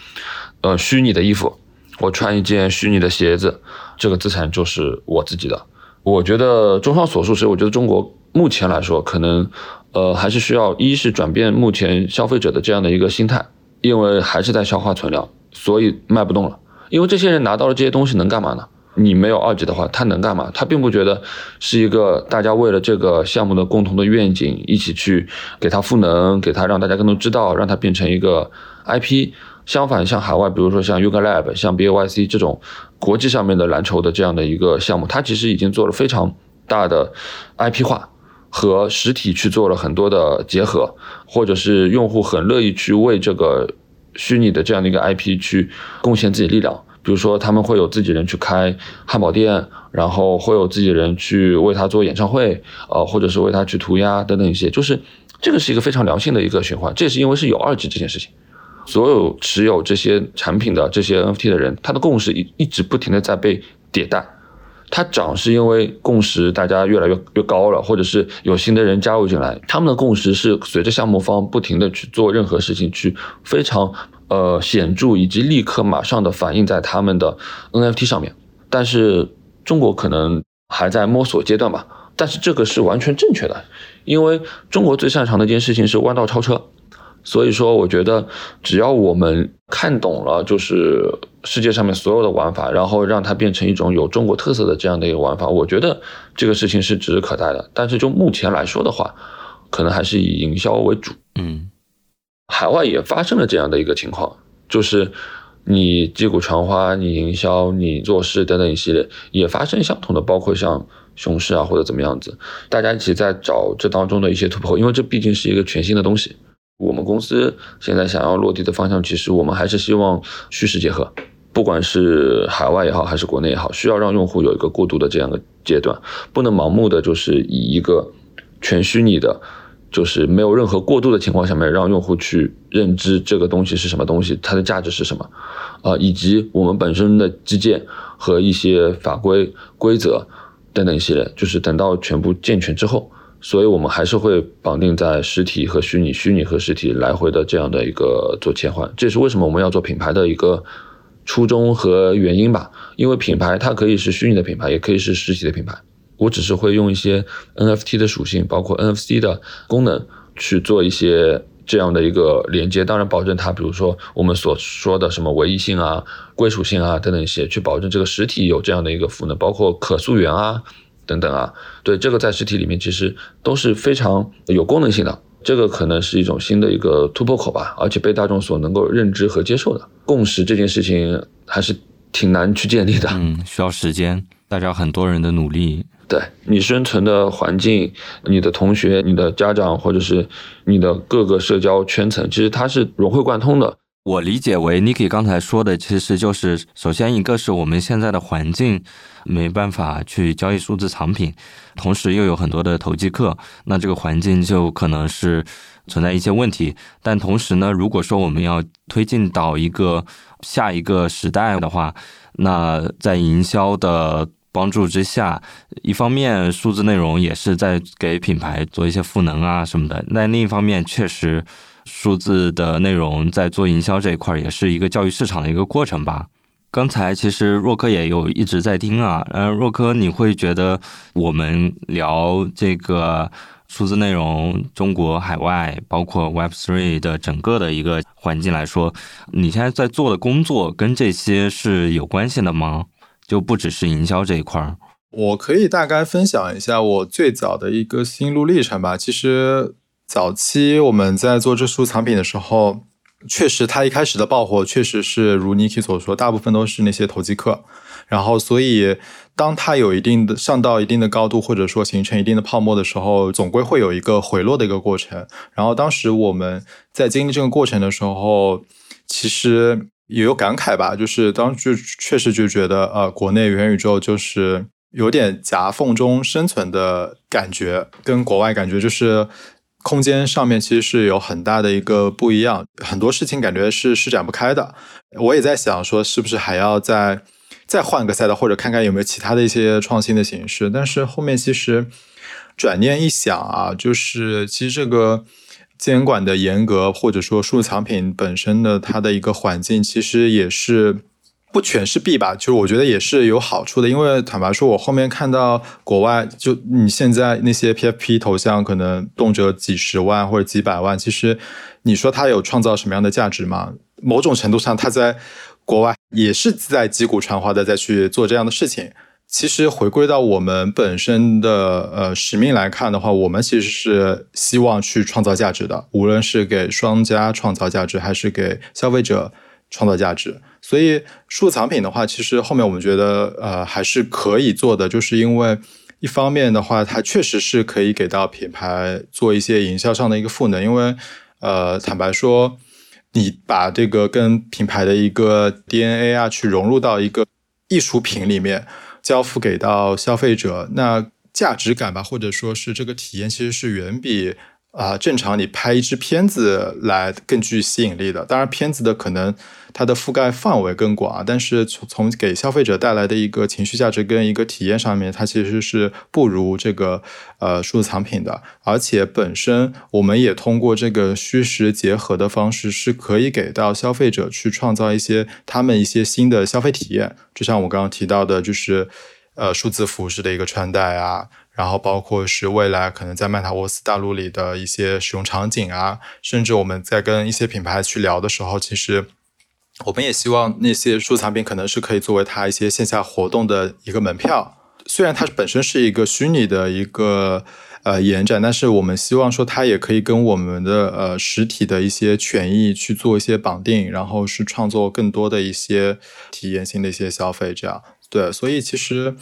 虚拟的衣服，我穿一件虚拟的鞋子，这个资产就是我自己的。我觉得综上所述，我觉得中国目前来说可能还是需要，一是转变目前消费者的这样的一个心态，因为还是在消化存量，所以卖不动了。因为这些人拿到了这些东西能干嘛呢？你没有二级的话他能干嘛？他并不觉得是一个大家为了这个项目的共同的愿景一起去给他赋能，给他让大家更多知道，让他变成一个 IP。相反，像海外比如说像 YugaLab 像 BAYC 这种国际上面的蓝筹的这样的一个项目，它其实已经做了非常大的 IP 化，和实体去做了很多的结合，或者是用户很乐意去为这个虚拟的这样的一个 IP 去贡献自己力量。比如说他们会有自己人去开汉堡店，然后会有自己人去为他做演唱会或者是为他去涂鸦等等一些，就是这个是一个非常良性的一个循环。这也是因为是有二级这件事情，所有持有这些产品的这些 NFT 的人，他的共识一直不停的在被迭代，它涨是因为共识大家越来越高了，或者是有新的人加入进来，他们的共识是随着项目方不停的去做任何事情，去非常显著以及立刻马上的反映在他们的 NFT 上面。但是中国可能还在摸索阶段吧，但是这个是完全正确的，因为中国最擅长的一件事情是弯道超车。所以说我觉得只要我们看懂了就是世界上面所有的玩法，然后让它变成一种有中国特色的这样的一个玩法，我觉得这个事情是指日可待的。但是就目前来说的话，可能还是以营销为主。海外也发生了这样的一个情况，就是你击鼓传花，你营销，你做事等等一系列，也发生相同的，包括像熊市啊或者怎么样子，大家一起在找这当中的一些突破，因为这毕竟是一个全新的东西。我们公司现在想要落地的方向，其实我们还是希望虚实结合，不管是海外也好还是国内也好，需要让用户有一个过渡的这样的阶段，不能盲目的就是以一个全虚拟的就是没有任何过度的情况下面，让用户去认知这个东西是什么东西，它的价值是什么，以及我们本身的基建和一些法规规则等等一系列，就是等到全部健全之后，所以我们还是会绑定在实体和虚拟，虚拟和实体来回的这样的一个做切换。这是为什么我们要做品牌的一个初衷和原因吧，因为品牌它可以是虚拟的品牌，也可以是实体的品牌。我只是会用一些 NFT 的属性，包括 NFC 的功能去做一些这样的一个连接，当然保证它比如说我们所说的什么唯一性啊、归属性啊等等一些，去保证这个实体有这样的一个赋能，包括可溯源啊等等啊。对，这个在实体里面其实都是非常有功能性的，这个可能是一种新的一个突破口吧，而且被大众所能够认知和接受的。共识这件事情还是挺难去建立的，需要时间，大家很多人的努力。对，你生存的环境、你的同学、你的家长，或者是你的各个社交圈层，其实它是融会贯通的。我理解为 Nicky 刚才说的，其实就是首先一个是我们现在的环境没办法去交易数字藏品，同时又有很多的投机客，那这个环境就可能是存在一些问题。但同时呢，如果说我们要推进到一个下一个时代的话，那在营销的帮助之下，一方面数字内容也是在给品牌做一些赋能啊什么的，但另一方面确实数字的内容在做营销这一块也是一个教育市场的一个过程吧。刚才其实若科也有一直在听啊，若科你会觉得我们聊这个数字内容中国海外包括 Web3 的整个的一个环境来说，你现在在做的工作跟这些是有关系的吗？就不只是营销这一块。我可以大概分享一下我最早的一个心路历程吧。其实早期我们在做这数字藏品的时候，确实它一开始的爆火确实是如 Nicky 所说，大部分都是那些投机客，然后所以当它有一定的上到一定的高度，或者说形成一定的泡沫的时候，总归会有一个回落的一个过程。然后当时我们在经历这个过程的时候，其实也有感慨吧，就是当时确实就觉得国内元宇宙就是有点夹缝中生存的感觉，跟国外感觉就是空间上面其实是有很大的一个不一样，很多事情感觉是施展不开的。我也在想说是不是还要再换个赛道，或者看看有没有其他的一些创新的形式。但是后面其实转念一想啊，就是其实这个监管的严格，或者说数字藏品本身的它的一个环境，其实也是不全是弊吧，就是我觉得也是有好处的。因为坦白说，我后面看到国外，就你现在那些 PFP 头像可能动辄几十万或者几百万，其实你说它有创造什么样的价值吗？某种程度上它在国外也是在击鼓传花的再去做这样的事情。其实回归到我们本身的使命来看的话，我们其实是希望去创造价值的，无论是给商家创造价值，还是给消费者创造价值。所以数字藏品的话，其实后面我们觉得还是可以做的，就是因为一方面的话，它确实是可以给到品牌做一些营销上的一个赋能，因为坦白说，你把这个跟品牌的一个 DNA 啊，去融入到一个艺术品里面，交付给到消费者，那价值感吧，或者说是这个体验，其实是远比正常你拍一支片子来更具吸引力的。当然片子的可能它的覆盖范围更广，但是从给消费者带来的一个情绪价值跟一个体验上面，它其实是不如这个数字藏品的。而且本身我们也通过这个虚实结合的方式，是可以给到消费者去创造一些他们一些新的消费体验，就像我刚刚提到的，就是数字服饰的一个穿戴啊，然后包括是未来可能在曼塔沃斯大陆里的一些使用场景啊，甚至我们在跟一些品牌去聊的时候，其实我们也希望那些数字藏品可能是可以作为它一些线下活动的一个门票。虽然它本身是一个虚拟的一个延展，但是我们希望说它也可以跟我们的实体的一些权益去做一些绑定，然后是创作更多的一些体验性的一些消费这样。对，所以其实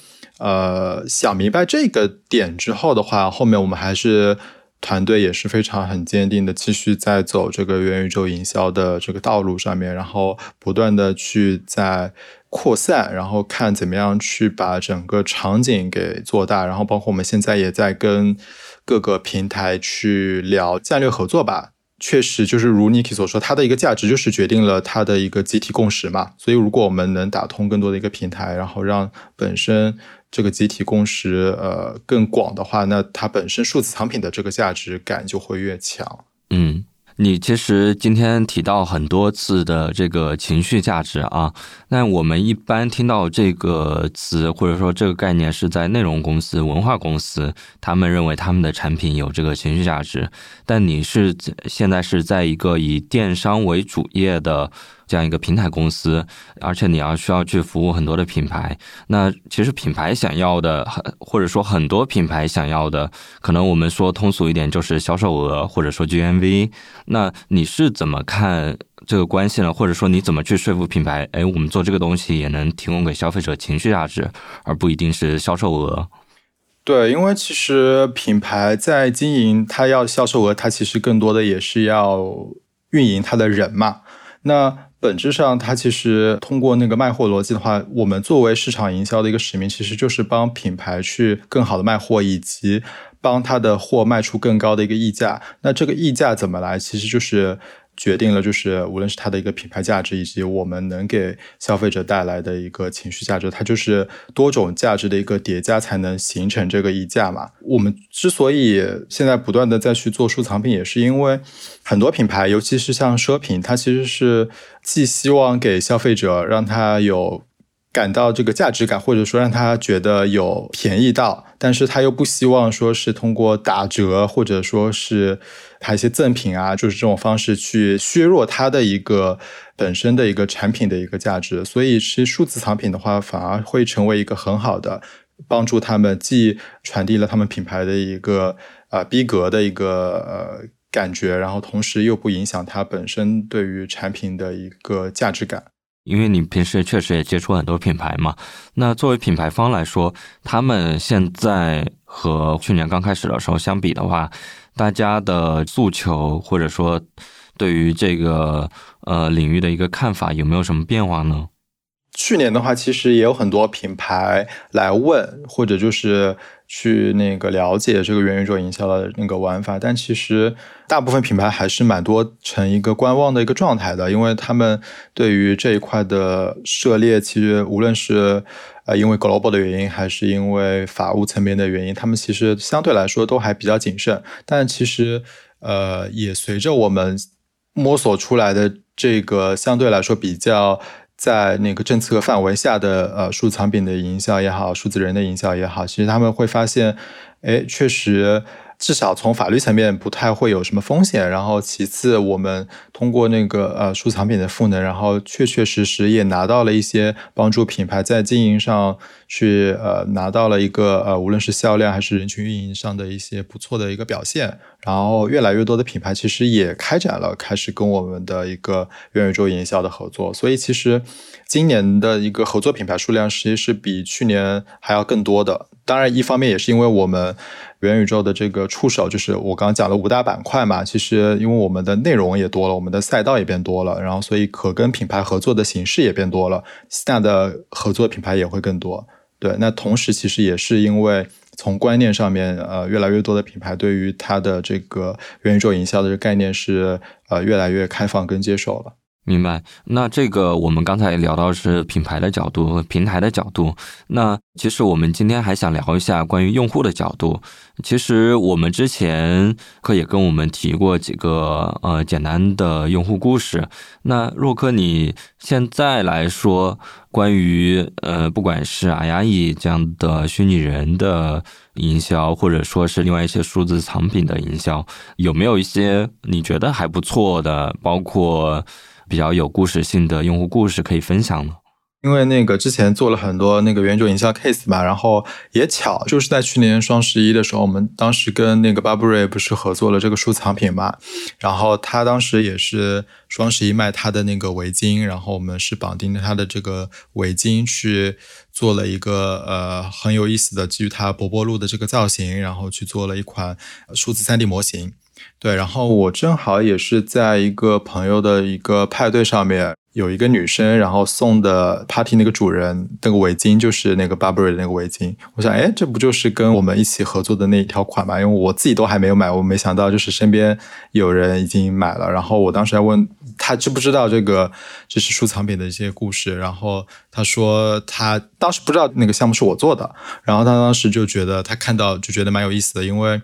想明白这个点之后的话，后面我们还是团队也是非常很坚定的继续在走这个元宇宙营销的这个道路上面，然后不断的去在扩散，然后看怎么样去把整个场景给做大，然后包括我们现在也在跟各个平台去聊战略合作吧。确实就是如 Nicky 所说，它的一个价值就是决定了它的一个集体共识嘛。所以如果我们能打通更多的一个平台，然后让本身这个集体共识更广的话，那它本身数字藏品的这个价值感就会越强。嗯，你其实今天提到很多次的这个情绪价值啊，那我们一般听到这个词或者说这个概念是在内容公司、文化公司，他们认为他们的产品有这个情绪价值。但你是现在是在一个以电商为主业的这样一个平台公司，而且你要需要去服务很多的品牌。那其实品牌想要的，或者说很多品牌想要的，可能我们说通俗一点就是销售额或者说 GMV。那你是怎么看这个关系呢？或者说你怎么去说服品牌，哎，我们做这个东西也能提供给消费者情绪价值，而不一定是销售额？对，因为其实品牌在经营，它要销售额，它其实更多的也是要运营它的人嘛。那本质上它其实通过那个卖货逻辑的话，我们作为市场营销的一个使命，其实就是帮品牌去更好的卖货，以及帮它的货卖出更高的一个溢价。那这个溢价怎么来，其实就是决定了就是无论是它的一个品牌价值，以及我们能给消费者带来的一个情绪价值，它就是多种价值的一个叠加才能形成这个溢价嘛。我们之所以现在不断的再去做数字藏品，也是因为很多品牌，尤其是像奢品，它其实是既希望给消费者让他有感到这个价值感，或者说让他觉得有便宜到，但是他又不希望说是通过打折或者说是他一些赠品啊，就是这种方式去削弱他的一个本身的一个产品的一个价值。所以是数字藏品的话，反而会成为一个很好的帮助他们，既传递了他们品牌的一个逼格的一个感觉，然后同时又不影响它本身对于产品的一个价值感。因为你平时确实也接触很多品牌嘛，那作为品牌方来说，他们现在和去年刚开始的时候相比的话，大家的诉求或者说对于这个领域的一个看法有没有什么变化呢？去年的话，其实也有很多品牌来问，或者就是去那个了解这个元宇宙营销的那个玩法，但其实大部分品牌还是蛮多成一个观望的一个状态的，因为他们对于这一块的涉猎，其实无论是因为 global 的原因，还是因为法务层面的原因，他们其实相对来说都还比较谨慎。但其实也随着我们摸索出来的这个相对来说比较在那个政策范围下的数字藏品的营销也好，数字人的营销也好，其实他们会发现，哎，确实至少从法律层面不太会有什么风险。然后其次，我们通过那个数字藏品的赋能，然后确确实实也拿到了一些帮助品牌在经营上去拿到了一个无论是销量还是人群运营上的一些不错的一个表现。然后越来越多的品牌其实也开展了开始跟我们的一个元宇宙营销的合作，所以其实今年的一个合作品牌数量其实是比去年还要更多的。当然一方面也是因为我们元宇宙的这个触手，就是我刚刚讲的5大板块嘛，其实因为我们的内容也多了，我们的赛道也变多了，然后所以可跟品牌合作的形式也变多了，吸纳的合作品牌也会更多。对，那同时其实也是因为从观念上面，越来越多的品牌对于它的这个元宇宙营销的这个概念是越来越开放跟接受了。明白。那这个我们刚才聊到是品牌的角度和平台的角度，那其实我们今天还想聊一下关于用户的角度。其实我们之前克也跟我们提过几个简单的用户故事。那若克你现在来说，关于不管是Ayayi这样的虚拟人的营销，或者说是另外一些数字藏品的营销，有没有一些你觉得还不错的，包括比较有故事性的用户故事可以分享呢？因为那个之前做了很多那个元宇宙营销 case 嘛，然后也巧就是在去年双11的时候，我们当时跟那个 Burberry 不是合作了这个数字藏品嘛，然后他当时也是双11卖他的那个围巾，然后我们是绑定着他的这个围巾去做了一个很有意思的基于他波波路的这个造型，然后去做了一款数字 3D 模型。对，然后我正好也是在一个朋友的一个派对上面有一个女生，然后送的 party 那个主人那个围巾就是那个 Burberry 的那个围巾，我想哎，这不就是跟我们一起合作的那一条款吗？因为我自己都还没有买，我没想到就是身边有人已经买了，然后我当时还问他知不知道这个就是收藏品的一些故事，然后他说他当时不知道那个项目是我做的，然后他当时就觉得他看到就觉得蛮有意思的，因为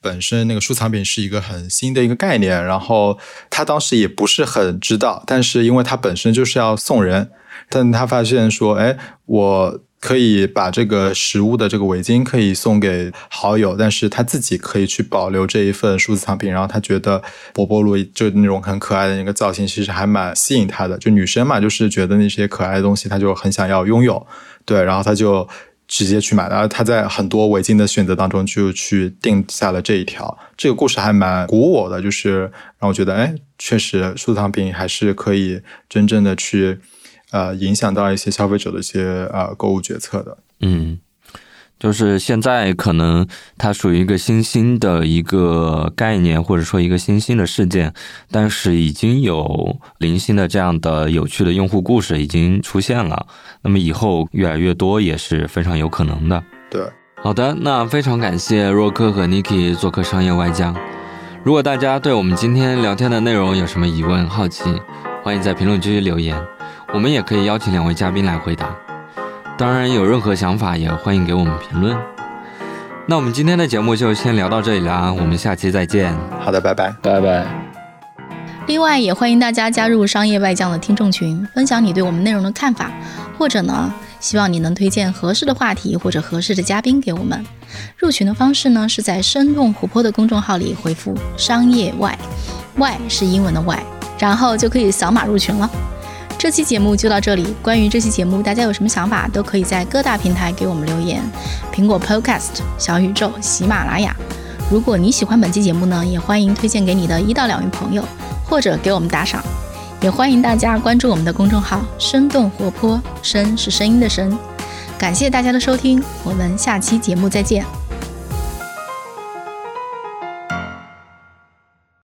本身那个收藏品是一个很新的一个概念，然后他当时也不是很知道，但是因为他本身就是要送人，但他发现说哎，我可以把这个实物的这个围巾可以送给好友，但是他自己可以去保留这一份数字藏品，然后他觉得波波露就那种很可爱的那个造型其实还蛮吸引他的，就女生嘛，就是觉得那些可爱的东西他就很想要拥有，对，然后他就直接去买了，他在很多围巾的选择当中就去定下了这一条。这个故事还蛮鼓舞我的，就是让我觉得哎，确实收藏品还是可以真正的去影响到一些消费者的一些购物决策的。嗯，就是现在可能它属于一个新兴的一个概念，或者说一个新兴的事件，但是已经有零星的这样的有趣的用户故事已经出现了，那么以后越来越多也是非常有可能的。对，好的，那非常感谢若科和 Nicky 做客商业外江。如果大家对我们今天聊天的内容有什么疑问好奇，欢迎在评论区留言，我们也可以邀请两位嘉宾来回答。当然有任何想法也欢迎给我们评论。那我们今天的节目就先聊到这里啦，我们下期再见。好的，拜拜，拜拜。另外也欢迎大家加入商业外将的听众群，分享你对我们内容的看法，或者呢希望你能推荐合适的话题或者合适的嘉宾给我们。入群的方式呢是在生动活泼的公众号里回复商业外，外是英文的外，然后就可以扫码入群了。这期节目就到这里，关于这期节目大家有什么想法都可以在各大平台给我们留言，苹果 Podcast、 小宇宙、喜马拉雅。如果你喜欢本期节目呢，也欢迎推荐给你的1到2位朋友，或者给我们打赏。也欢迎大家关注我们的公众号生动活泼，声是声音的声。感谢大家的收听，我们下期节目再见。